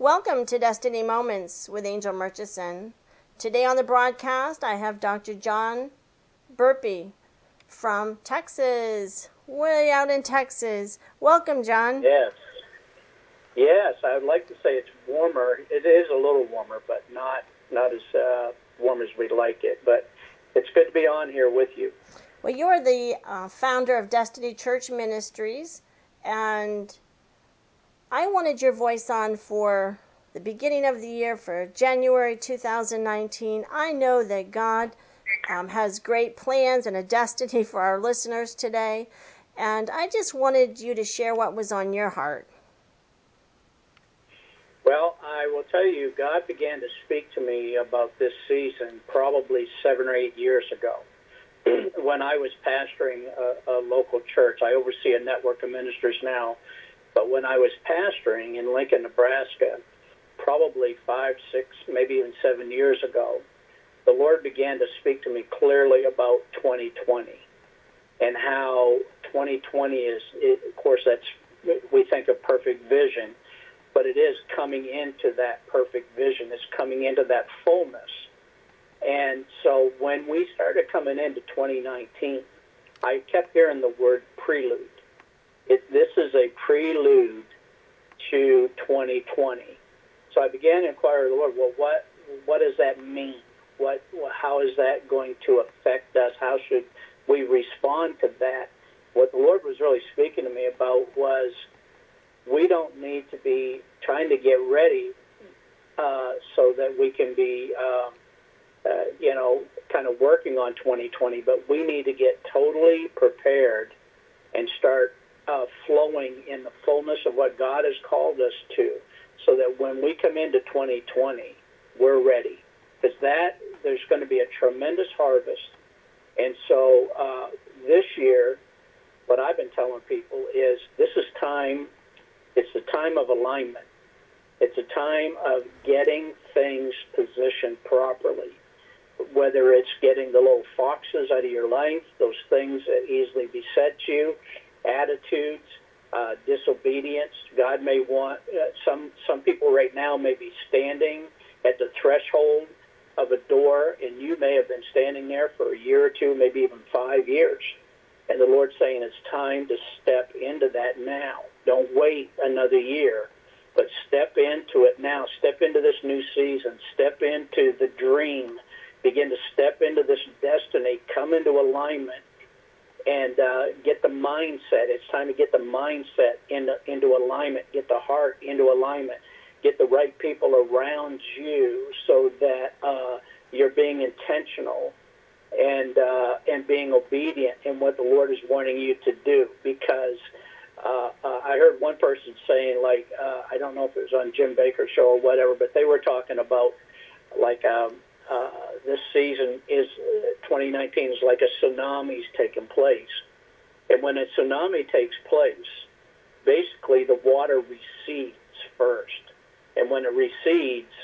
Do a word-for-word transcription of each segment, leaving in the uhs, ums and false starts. Welcome to Destiny Moments with Angel Murchison. Today on the broadcast, I have Doctor John Burpee from Texas, way out in Texas. Welcome, John. Yes. Yes, I'd like to say it's warmer. It is a little warmer, but not, not as uh, warm as we'd like it. But it's good to be on here with you. Well, you are the uh, founder of Destiny Church Ministries, and I wanted your voice on for the beginning of the year, for January two thousand nineteen. I know that God um, has great plans and a destiny for our listeners today, and I just wanted you to share what was on your heart. Well, I will tell you, God began to speak to me about this season probably seven or eight years ago. When I was pastoring a, a local church, I oversee a network of ministers now. But when I was pastoring in Lincoln, Nebraska, probably five, six, maybe even seven years ago, the Lord began to speak to me clearly about twenty twenty and how twenty twenty is, it, of course, that's, we think of perfect vision, but it is coming into that perfect vision. It's coming into that fullness. And so when we started coming into twenty nineteen, I kept hearing the word prelude. It, this is a prelude to twenty twenty. So I began to inquire of the Lord, well, what what does that mean? What how is that going to affect us? How should we respond to that? What the Lord was really speaking to me about was we don't need to be trying to get ready uh, so that we can be, um, uh, you know, kind of working on twenty twenty, but we need to get totally prepared and start Uh, flowing in the fullness of what God has called us to, so that when we come into twenty twenty, we're ready. Because that, there's going to be a tremendous harvest. And so uh, this year, what I've been telling people is this is time, it's the time of alignment. It's a time of getting things positioned properly. Whether it's getting the little foxes out of your life, those things that easily beset you, attitudes, uh, disobedience. God may want, uh, some some people right now may be standing at the threshold of a door, and you may have been standing there for a year or two, maybe even five years. And the Lord's saying it's time to step into that now. Don't wait another year, but step into it now. Step into this new season. Step into the dream. Begin to step into this destiny. Come into alignment. And uh, get the mindset. It's time to get the mindset into, into alignment, get the heart into alignment, get the right people around you so that uh, you're being intentional and uh, and being obedient in what the Lord is wanting you to do. Because uh, uh, I heard one person saying, like, uh, I don't know if it was on Jim Baker's show or whatever, but they were talking about, like, um, Uh, this season is uh, twenty nineteen is like a tsunami's taking place, and when a tsunami takes place, basically the water recedes first, and when it recedes,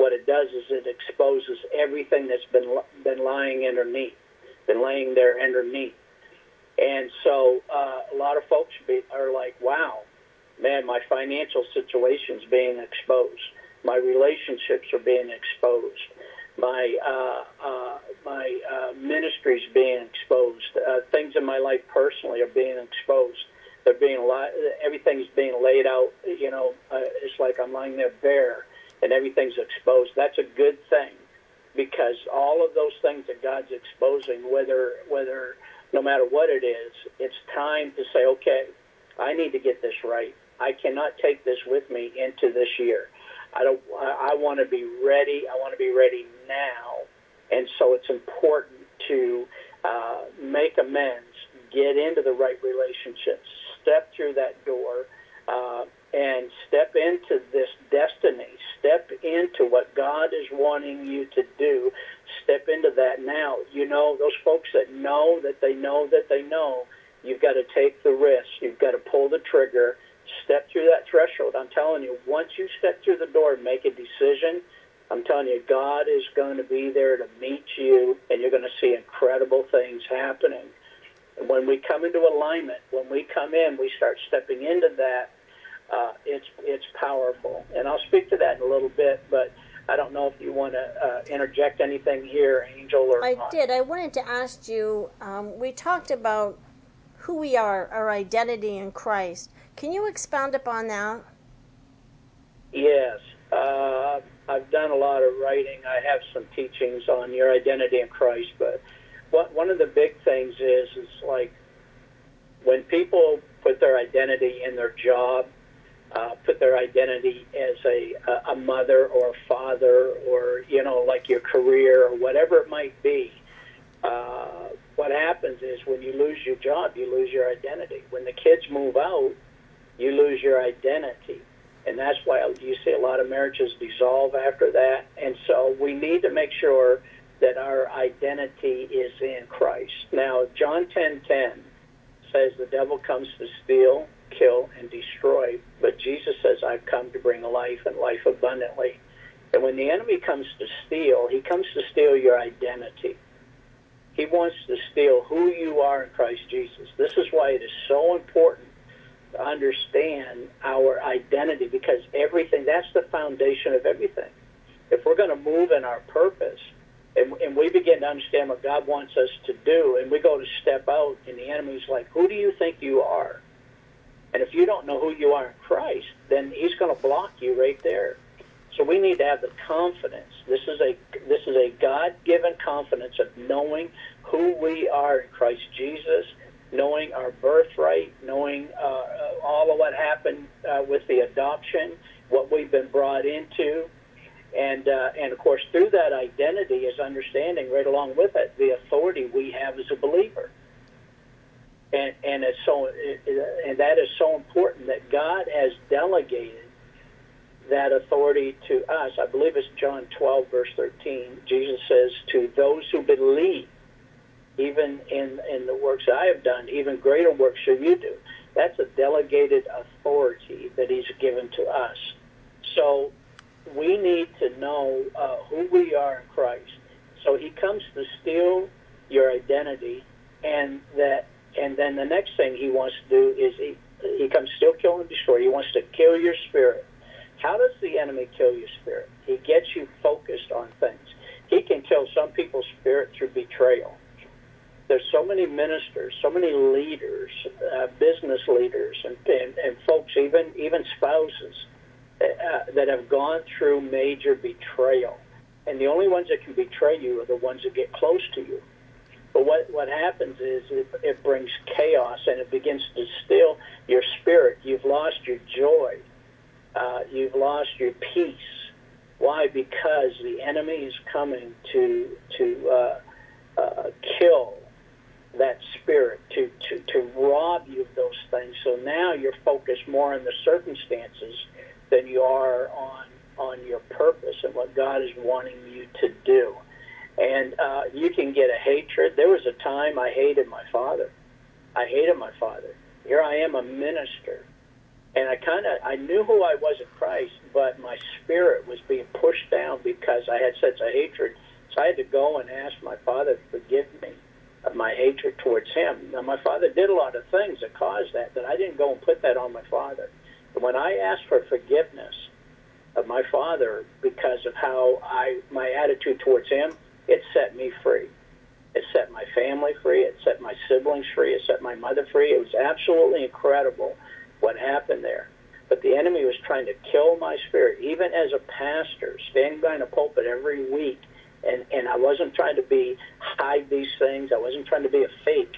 what it does is it exposes everything that's been been lying underneath, been laying there underneath, and so uh, a lot of folks be, are like, "Wow, man, my financial situation's being exposed, my relationships are being exposed." My uh, uh, my uh, ministry's being exposed. Uh, things in my life personally are being exposed. They're being li- everything's being laid out. You know, uh, it's like I'm lying there bare, and everything's exposed. That's a good thing, because all of those things that God's exposing, whether whether no matter what it is, it's time to say, okay, I need to get this right. I cannot take this with me into this year. I don't. I, I want to be ready. I want to be ready now, and so it's important to uh, make amends, get into the right relationships, step through that door, uh, and step into this destiny. Step into what God is wanting you to do. Step into that now. You know, those folks that know that they know that they know. You've got to take the risk. You've got to pull the trigger. Step through that threshold. I'm telling you, once you step through the door and make a decision, I'm telling you, God is going to be there to meet you, and you're going to see incredible things happening. And when we come into alignment, when we come in, we start stepping into that, uh, it's it's powerful. And I'll speak to that in a little bit, but I don't know if you want to uh, interject anything here, Angel, or I not. did. I wanted to ask you, um, we talked about who we are, our identity in Christ. Can you expound upon that? Yes. Uh, I've done a lot of writing. I have some teachings on your identity in Christ, but what, one of the big things is, is like when people put their identity in their job, Uh, put their identity as a, a mother or a father or, you know, like your career or whatever it might be, uh, what happens is when you lose your job, you lose your identity. When the kids move out, you lose your identity. And that's why you see a lot of marriages dissolve after that. And so we need to make sure that our identity is in Christ. Now, John ten ten says the devil comes to steal, kill, and destroy, but Jesus says, I've come to bring life and life abundantly. And when the enemy comes to steal, he comes to steal your identity. He wants to steal who you are in Christ Jesus. This is why it is so important to understand our identity, because everything, that's the foundation of everything. If we're going to move in our purpose, and, and we begin to understand what God wants us to do, and we go to step out, and the enemy's like, who do you think you are? And if you don't know who you are in Christ, then he's going to block you right there. So we need to have the confidence. This is a this is a God-given confidence of knowing who we are in Christ Jesus, knowing our birthright, knowing uh, all of what happened uh, with the adoption, what we've been brought into. And, uh, and, of course, through that identity is understanding right along with it the authority we have as a believer. And, and it's so, and that is so important that God has delegated that authority to us. I believe it's John twelve, verse thirteen. Jesus says, to those who believe, even in, in the works I have done, even greater works shall you do. That's a delegated authority that he's given to us. So we need to know uh, who we are in Christ. So he comes to steal your identity, and that And then the next thing he wants to do is he, he comes to steal, kill, and destroy. He wants to kill your spirit. How does the enemy kill your spirit? He gets you focused on things. He can kill some people's spirit through betrayal. There's so many ministers, so many leaders, uh, business leaders, and, and, and folks, even, even spouses, uh, that have gone through major betrayal. And the only ones that can betray you are the ones that get close to you. But what, what happens is it, it brings chaos, and it begins to steal your spirit. You've lost your joy. Uh, you've lost your peace. Why? Because the enemy is coming to to uh, uh, kill that spirit, to, to, to rob you of those things. So now you're focused more on the circumstances than you are on, on your purpose and what God is wanting you to do. And uh, you can get a hatred. There was a time I hated my father. I hated my father. Here I am, a minister. And I kind of, I knew who I was in Christ, but my spirit was being pushed down because I had such a hatred. So I had to go and ask my father to forgive me of my hatred towards him. Now, my father did a lot of things that caused that, but I didn't go and put that on my father. But when I asked for forgiveness of my father because of how I, my attitude towards him, it set me free. It set my family free. It set my siblings free. It set my mother free. It was absolutely incredible what happened there. But the enemy was trying to kill my spirit, even as a pastor, standing behind a pulpit every week. And, and I wasn't trying to be hide these things. I wasn't trying to be a fake.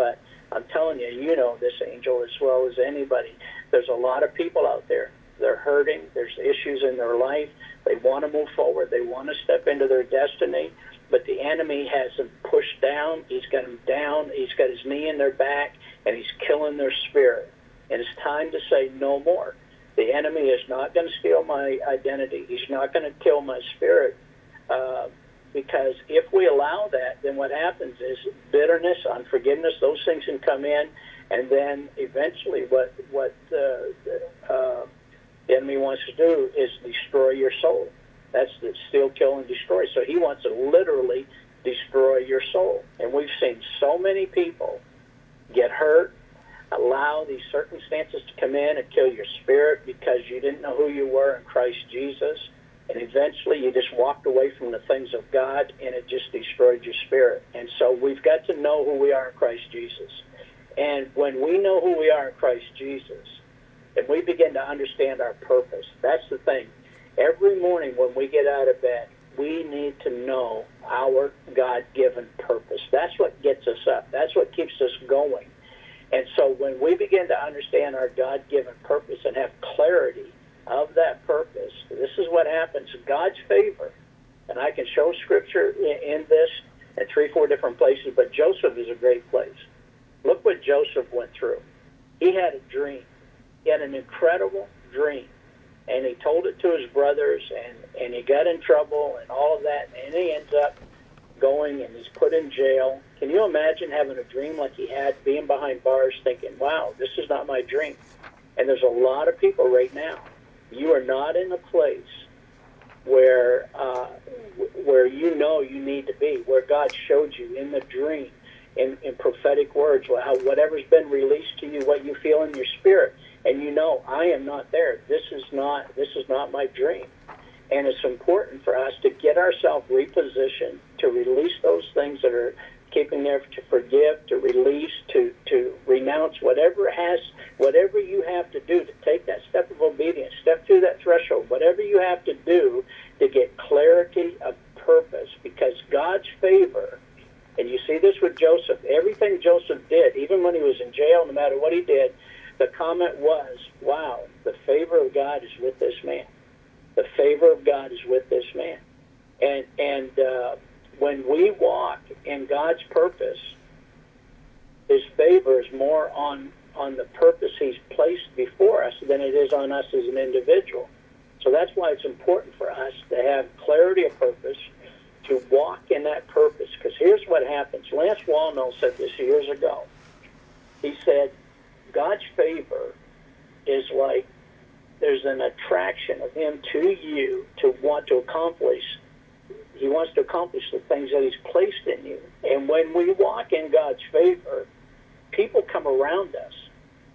But I'm telling you, you know this, Angel, as well as anybody. There's a lot of people out there. They're hurting. There's issues in their life. They want to move forward. They want to step into their destiny. But the enemy has them pushed down. He's got them down. He's got his knee in their back, and he's killing their spirit. And it's time to say no more. The enemy is not going to steal my identity. He's not going to kill my spirit. Uh, because if we allow that, then what happens is bitterness, unforgiveness, those things can come in. And then eventually what, what uh, uh, the enemy wants to do is destroy your soul. That's the steal, kill, and destroy. So he wants to literally destroy your soul. And we've seen so many people get hurt, allow these circumstances to come in and kill your spirit because you didn't know who you were in Christ Jesus. And eventually you just walked away from the things of God, and it just destroyed your spirit. And so we've got to know who we are in Christ Jesus. And when we know who we are in Christ Jesus, and we begin to understand our purpose, that's the thing. Every morning when we get out of bed, we need to know our God-given purpose. That's what gets us up. That's what keeps us going. And so when we begin to understand our God-given purpose and have clarity of that purpose, this is what happens. God's favor, and I can show scripture in this at three, four different places, but Joseph is a great place. Look what Joseph went through. He had a dream. He had an incredible dream. And he told it to his brothers, and, and he got in trouble and all of that, and he ends up going and he's put in jail. Can you imagine having a dream like he had, being behind bars, thinking, wow, this is not my dream? And there's a lot of people right now. You are not in a place where, uh, where you know you need to be, where God showed you in the dream, in, in prophetic words, how whatever's been released to you, what you feel in your spirit. And you know, I am not there. This is not this is not my dream. And it's important for us to get ourselves repositioned, to release those things that are keeping there, to forgive, to release, to, to renounce whatever has, whatever you have to do to take that step of obedience, step through that threshold, whatever you have to do to get clarity of purpose, because God's favor, and you see this with Joseph, everything Joseph did, even when he was in jail, no matter what he did, the comment was, wow, the favor of God is with this man. The favor of God is with this man. And and uh, when we walk in God's purpose, His favor is more on, on the purpose He's placed before us than it is on us as an individual. So that's why it's important for us to have clarity of purpose, to walk in that purpose. Because here's what happens. Lance Wallnau said this years ago. He said, God's favor is like there's an attraction of Him to you to want to accomplish. He wants to accomplish the things that He's placed in you. And when we walk in God's favor, people come around us.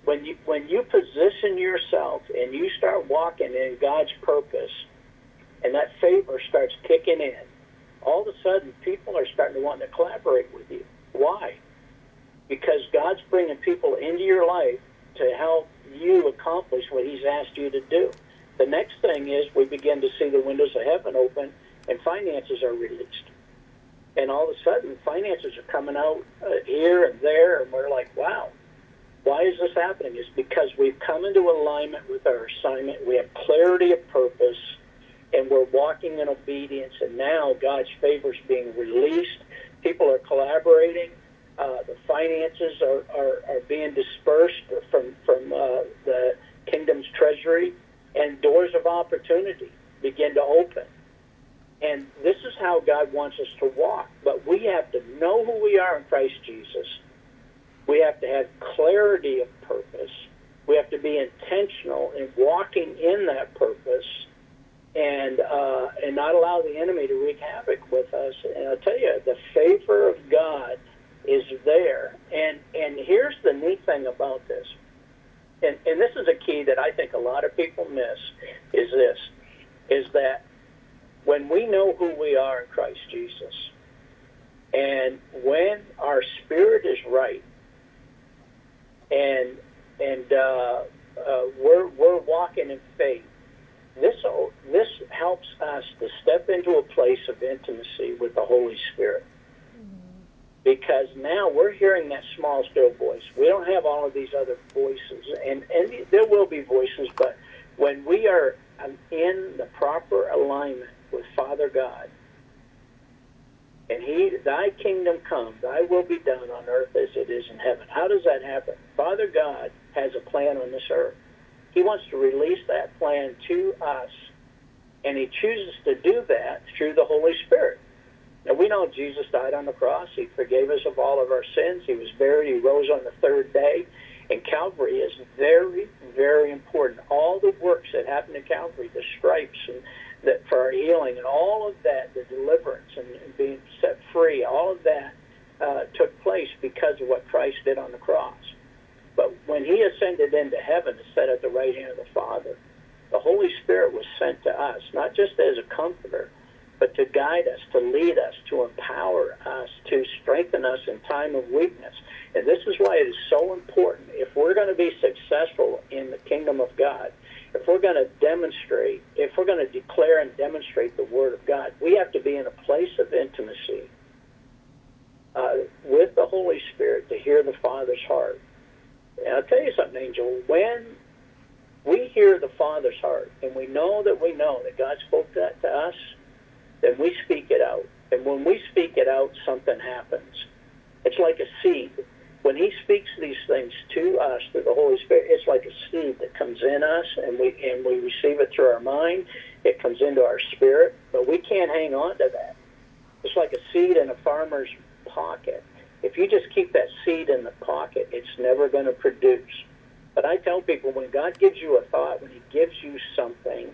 When you, when you position yourself and you start walking in God's purpose, and that favor starts kicking in, all of a sudden people are starting to want to collaborate with you. Why? Because God's bringing people into your life to help you accomplish what He's asked you to do. The next thing is we begin to see the windows of heaven open and finances are released. And all of a sudden, finances are coming out uh, here and there, and we're like, wow, why is this happening? It's because we've come into alignment with our assignment. We have clarity of purpose, and we're walking in obedience, and now God's favor is being released. People are collaborating. Uh, the finances are, are, are being dispersed from, from uh, the kingdom's treasury, and doors of opportunity begin to open. And this is how God wants us to walk. But we have to know who we are in Christ Jesus. We have to have clarity of purpose. We have to be intentional in walking in that purpose, and uh, and not allow the enemy to wreak havoc with us. And I'll tell you, the favor of God is there. And and here's the neat thing about this, and, and this is a key that I think a lot of people miss, is this, is that when we know who we are in Christ Jesus, and when our spirit is right, and and uh, uh, we're we're walking in faith, this this helps us to step into a place of intimacy with the Holy Spirit. Because now we're hearing that small, still voice. We don't have all of these other voices. And, and there will be voices, but when we are in the proper alignment with Father God, and He, Thy kingdom come, Thy will be done on earth as it is in heaven. How does that happen? Father God has a plan on this earth. He wants to release that plan to us, and He chooses to do that through the Holy Spirit. Now, we know Jesus died on the cross. He forgave us of all of our sins. He was buried. He rose on the third day. And Calvary is very, very important. All the works that happened at Calvary, the stripes and that for our healing and all of that, the deliverance and, and being set free, all of that uh, took place because of what Christ did on the cross. But when he ascended into heaven and sat at the right hand of the Father, the Holy Spirit was sent to us, not just as a comforter, but to guide us, to lead us, to empower us, to strengthen us in time of weakness. And this is why it is so important. If we're going to be successful in the kingdom of God, if we're going to demonstrate, if we're going to declare and demonstrate the Word of God, we have to be in a place of intimacy uh, with the Holy Spirit to hear the Father's heart. And I'll tell you something, Angel, when we hear the Father's heart and we know that we know that God spoke that to us, then we speak it out. And when we speak it out, something happens. It's like a seed. When he speaks these things to us through the Holy Spirit, it's like a seed that comes in us, and we and we receive it through our mind. It comes into our spirit, but we can't hang on to that. It's like a seed in a farmer's pocket. If you just keep that seed in the pocket, it's never going to produce. But I tell people, when God gives you a thought, when he gives you something,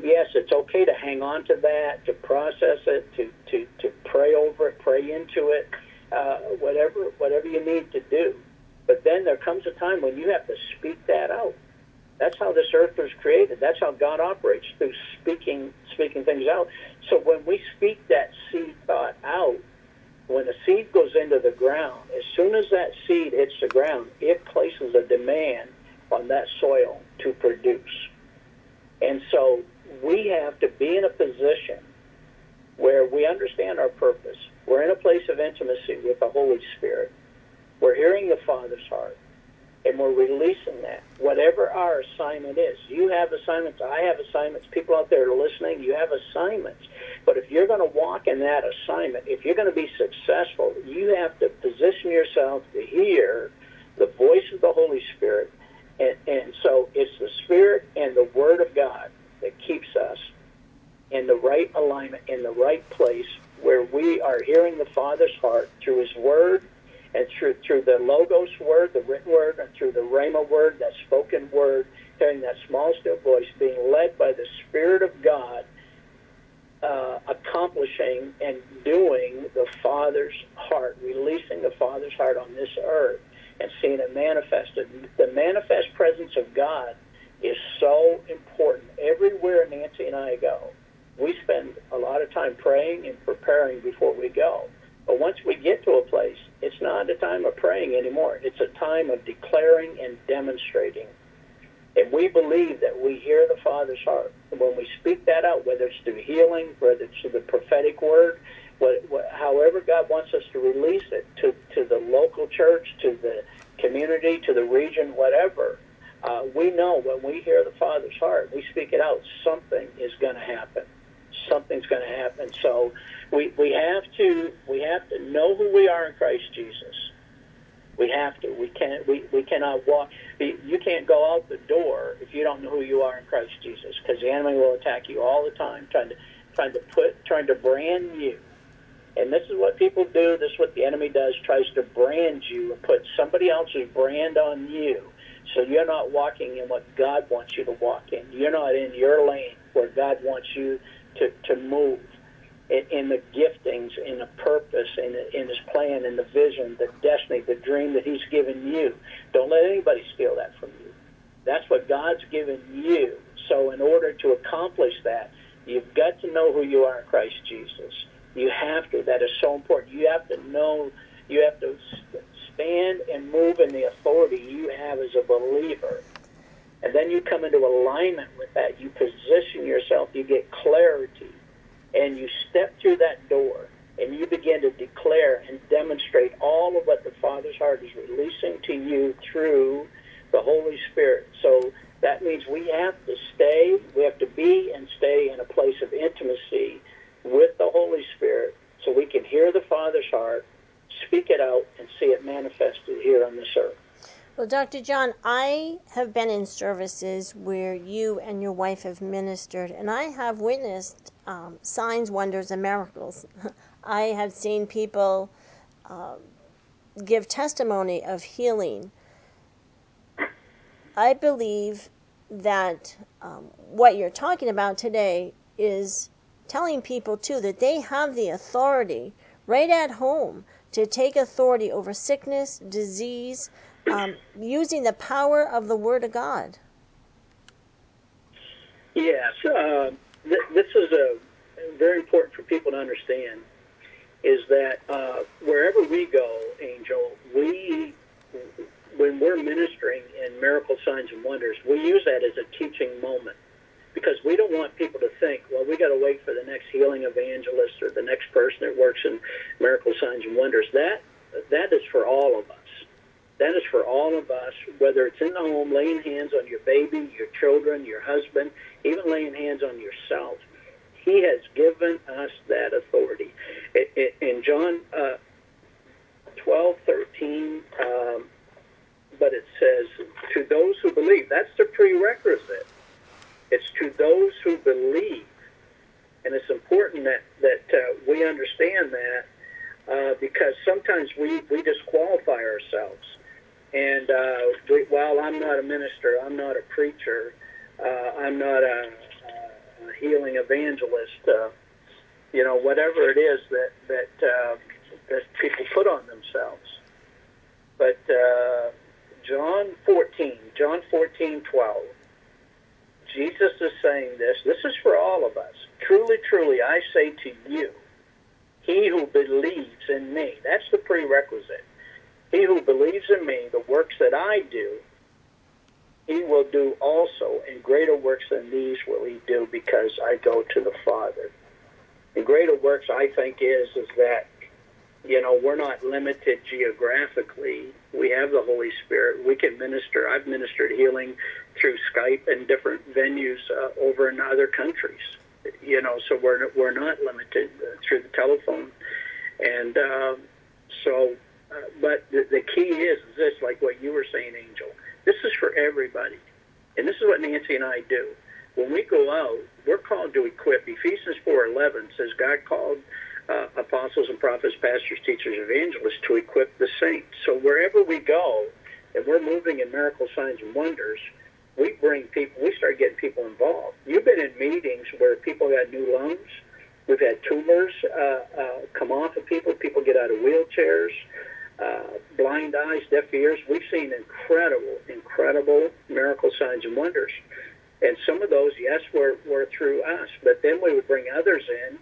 yes, it's okay to hang on to that, to process it, to, to, to pray over it, pray into it, uh, whatever whatever you need to do. But then there comes a time when you have to speak that out. That's how this earth was created. That's how God operates, through speaking speaking things out. So when we speak that seed thought out, when a seed goes into the ground, as soon as that seed hits the ground, it places a demand on that soil to produce. And so we have to be in a position where we understand our purpose. We're in a place of intimacy with the Holy Spirit. We're hearing the Father's heart, and we're releasing that. Whatever our assignment is, you have assignments, I have assignments, people out there are listening, you have assignments. But if you're going to walk in that assignment, if you're going to be successful, you have to position yourself to hear the voice of the Holy Spirit. And, and so it's the Spirit and the Word of God that keeps us in the right alignment, in the right place, where we are hearing the Father's heart through his Word, and through, through the Logos Word, the written Word, and through the Rhema Word, that spoken Word, hearing that small, still voice, being led by the Spirit of God, uh, accomplishing and doing the Father's heart, releasing the Father's heart on this earth, and seeing it manifested. The manifest presence of God is so important. Everywhere Nancy and I go, we spend a lot of time praying and preparing before we go. But once we get to a place, it's not a time of praying anymore. It's a time of declaring and demonstrating. And we believe that we hear the Father's heart. And when we speak that out, whether it's through healing, whether it's through the prophetic word, What, what, however God wants us to release it to, to the local church, to the community, to the region, whatever, uh, we know when we hear the Father's heart, we speak it out, something is going to happen. Something's going to happen. So we, we have to we have to know who we are in Christ Jesus. We have to. We can't. We, we cannot walk. You can't go out the door if you don't know who you are in Christ Jesus, because the enemy will attack you all the time, trying to trying to put trying to brand you. And this is what people do. This is what the enemy does, tries to brand you and put somebody else's brand on you. So you're not walking in what God wants you to walk in. You're not in your lane where God wants you to, to move in, in the giftings, in the purpose, in, the, in his plan, in the vision, the destiny, the dream that he's given you. Don't let anybody steal that from you. That's what God's given you. So in order to accomplish that, you've got to know who you are in Christ Jesus. You have to. That is so important. You have to know, you have to stand and move in the authority you have as a believer. And then you come into alignment with that. You position yourself, you get clarity, and you step through that door, and you begin to declare and demonstrate all of what the Father's heart is releasing to you through the Holy Spirit. So that means we have to stay, we have to be and stay in a place of intimacy with the Holy Spirit, so we can hear the Father's heart, speak it out, and see it manifested here on this earth. Well, Doctor John, I have been in services where you and your wife have ministered, and I have witnessed um, signs, wonders, and miracles. I have seen people uh, give testimony of healing. I believe that um, what you're talking about today is telling people, too, that they have the authority right at home to take authority over sickness, disease, um, using the power of the Word of God. Yes, uh, th- this is a, very important for people to understand, is that uh, wherever we go, Angel, we, when we're ministering in miracle signs and wonders, we use that as a teaching moment, because we don't want people to think, well, we got to wait for the next healing evangelist or the next person that works in miracle signs and wonders. That that is for all of us. That is for all of us, whether it's in the home, laying hands on your baby, your children, your husband, even laying hands on yourself. He has given us that authority. It, it, in John uh, twelve, thirteen, um, but it says, to those who believe. That's the prerequisite. It's to those who believe. And it's important that, that uh, we understand that uh, because sometimes we, we disqualify ourselves. And uh, we, while I'm not a minister, I'm not a preacher, uh, I'm not a... healing evangelist, uh, you know, whatever it is that that, uh, that people put on themselves. But uh, John fourteen, John fourteen, twelve, Jesus is saying this. This is for all of us. Truly, truly, I say to you, he who believes in me, that's the prerequisite. He who believes in me, the works that I do, he will do also, and greater works than these will he do, because I go to the Father. And greater works, I think, is is that, you know, we're not limited geographically. We have the Holy Spirit. We can minister. I've ministered healing through Skype and different venues uh, over in other countries. You know, so we're we're not limited through the telephone. And uh, so, uh, but the, the key is this, like what you were saying, Angel. This is for everybody, and this is what Nancy and I do. When we go out, we're called to equip. Ephesians four eleven says God called uh, apostles and prophets, pastors, teachers, evangelists to equip the saints. So wherever we go, and we're moving in miracle signs and wonders, we bring people. We start getting people involved. You've been in meetings where people got new lungs. We've had tumors uh, uh, come off of people. People get out of wheelchairs. Uh, blind eyes, deaf ears. We've seen incredible, incredible miracle signs and wonders. And some of those, yes, were, were through us. But then we would bring others in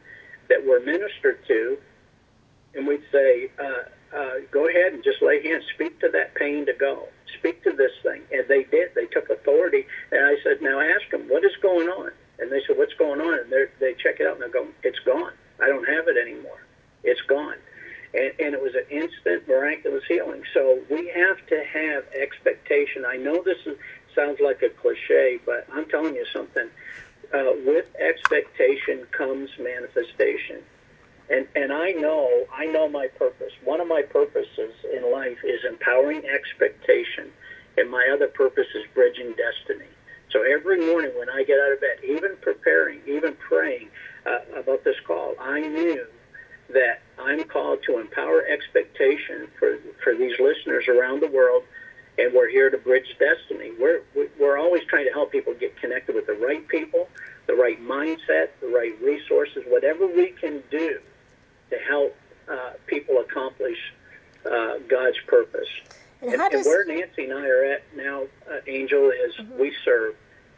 that were ministered to, and we'd say, uh, uh, go ahead and just lay hands. Speak to that pain to go. Speak to this thing. And they did. They took authority. And I said, now ask them, what is going on? And they said, what's going on? And they check it out, and they're going, it's gone. I don't have it anymore. It's gone. And, and it was an instant, miraculous healing. So we have to have expectation. I know this is, sounds like a cliche, but I'm telling you something. Uh, with expectation comes manifestation. And and I know, I know my purpose. One of my purposes in life is empowering expectation, and my other purpose is bridging destiny. So every morning when I get out of bed, even preparing, even praying uh, about this call, I knew that I'm called to empower expectation for, for these listeners around the world, and we're here to bridge destiny. We're, we're always trying to help people get connected with the right people, the right mindset, the right resources, whatever we can do to help uh, people accomplish uh, God's purpose. And, and, does... and where Nancy and I are at now, uh, Angel, is mm-hmm. we serve.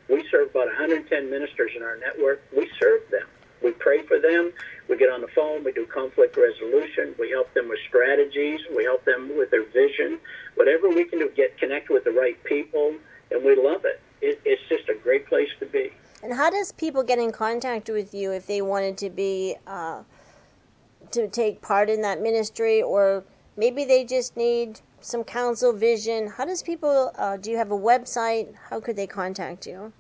We serve about one hundred ten ministers in our network. We serve them. We pray for them. We get on the phone. We do conflict resolution. We help them with strategies. We help them with their vision. Whatever we can do, get connected with the right people, and we love it. it it's just a great place to be. And how does people get in contact with you if they wanted to be uh, to take part in that ministry, or maybe they just need some counsel, vision? How does people? Uh, do you have a website? How could they contact you?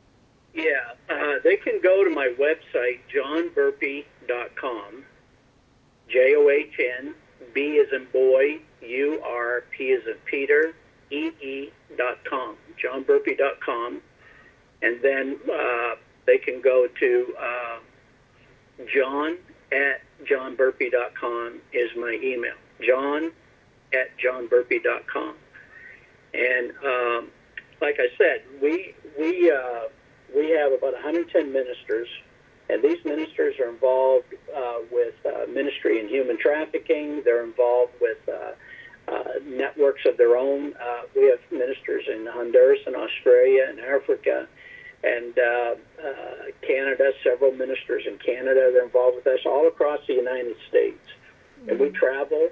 Yeah, uh, they can go to my website, john burpee dot com, J O H N, B as in boy, U R, P as in Peter, E E dot com, john burpee dot com. And then uh, they can go to uh, john at john burpee dot com is my email, john at john burpee dot com. And um, like I said, we... we uh, We have about one hundred ten ministers, and these ministers are involved uh, with uh, ministry and human trafficking. They're involved with uh, uh, networks of their own. Uh, we have ministers in Honduras and Australia and Africa and uh, uh, Canada, several ministers in Canada that are involved with us all across the United States. Mm-hmm. And we travel.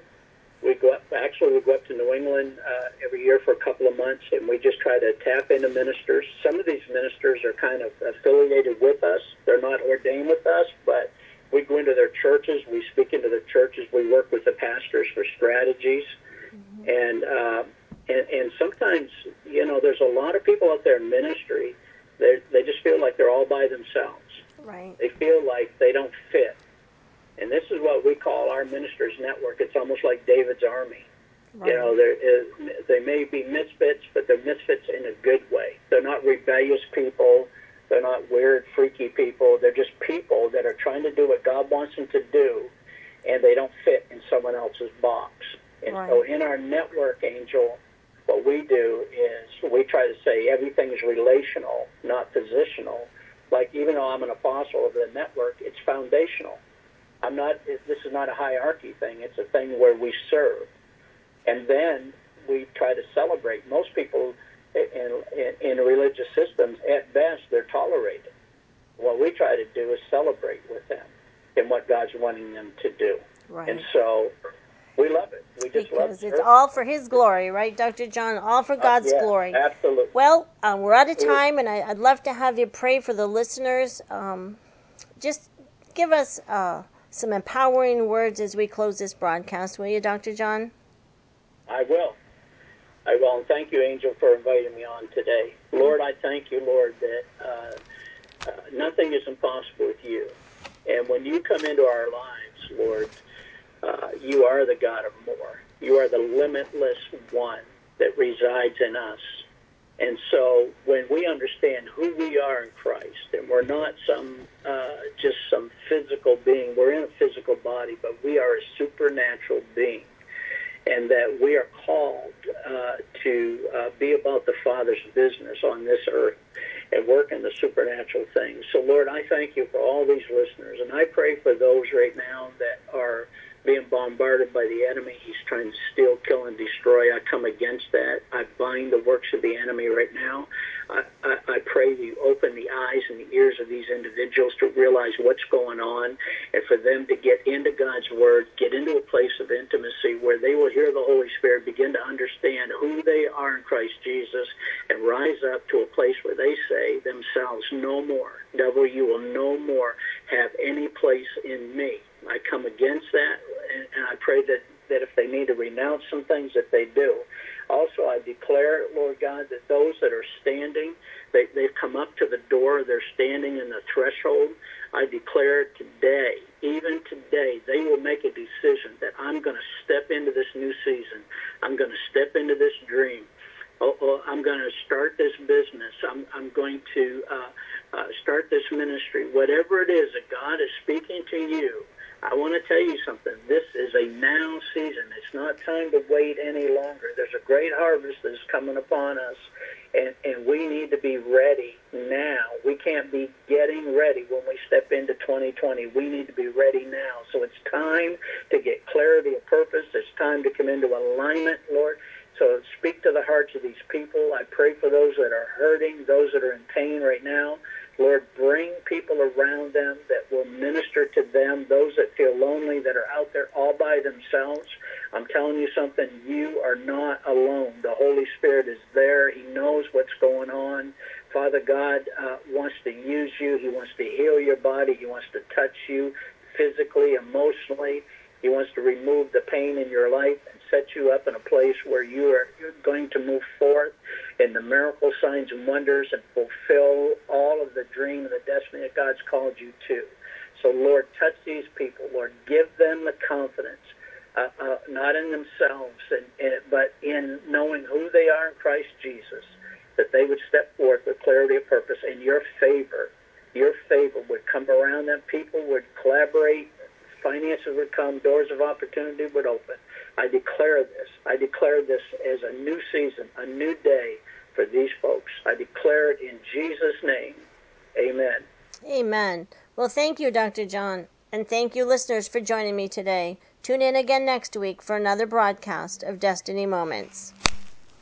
We go up, actually, we go up to New England uh, every year for a couple of months, and we just try to tap into ministers. Some of these ministers are kind of affiliated with us. They're not ordained with us, but we go into their churches. We speak into their churches. We work with the pastors for strategies. Mm-hmm. And, uh, and and sometimes, you know, there's a lot of people out there in ministry. They they just feel like they're all by themselves. Right. They feel like they don't fit. And this is what we call our ministers' network. It's almost like David's army. Right. You know, there is, they may be misfits, but they're misfits in a good way. They're not rebellious people. They're not weird, freaky people. They're just people that are trying to do what God wants them to do, and they don't fit in someone else's box. And right. So in our network, Angel, what we do is we try to say everything is relational, not positional. Like, even though I'm an apostle of the network, it's foundational. I'm not, this is not a hierarchy thing. It's a thing where we serve. And then we try to celebrate. Most people in, in, in religious systems, at best, they're tolerated. What we try to do is celebrate with them and what God's wanting them to do. Right. And so we love it. We just because love it. Because it's all for His glory, right, Doctor John? All for God's uh, yeah, glory. Absolutely. Well, um, we're out of time, and I, I'd love to have you pray for the listeners. Um, just give us... Uh, some empowering words as we close this broadcast, will you, Doctor John? I will. I will, and thank you, Angel, for inviting me on today. Lord, I thank you, Lord, that uh, uh, nothing is impossible with you. And when you come into our lives, Lord, uh, you are the God of more. You are the limitless one that resides in us. And so when we understand who we are in Christ, and we're not some uh, just some physical being, we're in a physical body, but we are a supernatural being, and that we are called uh, to uh, be about the Father's business on this earth and work in the supernatural things. So, Lord, I thank you for all these listeners, and I pray for those right now that are being bombarded by the enemy. He's trying to steal, kill, and destroy. I come against that. I bind the works of the enemy right now. I, I, I pray that you open the eyes and the ears of these individuals to realize what's going on, and for them to get into God's Word, get into a place of intimacy where they will hear the Holy Spirit, begin to understand who they are in Christ Jesus, and rise up to a place where they say themselves, no more. Devil, you will no more have any place in me. I come against that, and, and I pray that, that if they need to renounce some things, that they do. Also, I declare, Lord God, that those that are standing, they, they've come up to the door, they're standing in the threshold. I declare today, even today, they will make a decision that I'm going to step into this new season. I'm going to step into this dream. Oh, oh, I'm going to start this business. I'm, I'm going to uh, uh, start this ministry. Whatever it is that God is speaking to you, I want to tell you something. This is a now season. It's not time to wait any longer. There's a great harvest that's coming upon us, and, and we need to be ready now. We can't be getting ready when we step into twenty twenty. We need to be ready now. So it's time to get clarity of purpose. It's time to come into alignment, Lord. So speak to the hearts of these people. I pray for those that are hurting, those that are in pain right now. Lord, bring people around them that will minister to them, those that feel lonely, that are out there all by themselves. I'm telling you something, you are not alone. The Holy Spirit is there. He knows what's going on. Father God uh, wants to use you. He wants to heal your body. He wants to touch you physically, emotionally. He wants to remove the pain in your life and set you up in a place where you are going to move forth in the miracle signs and wonders and fulfill all of the dream and the destiny that God's called you to. So, Lord, touch these people. Lord, give them the confidence, uh, uh, not in themselves, and, and, but in knowing who they are in Christ Jesus, that they would step forth with clarity of purpose, and your favor, your favor would come around them. People would collaborate. Finances would come, doors of opportunity would open. I declare this. I declare this as a new season, a new day for these folks. I declare it in Jesus' name. Amen. Amen. Well, thank you, Doctor John. And thank you, listeners, for joining me today. Tune in again next week for another broadcast of Destiny Moments.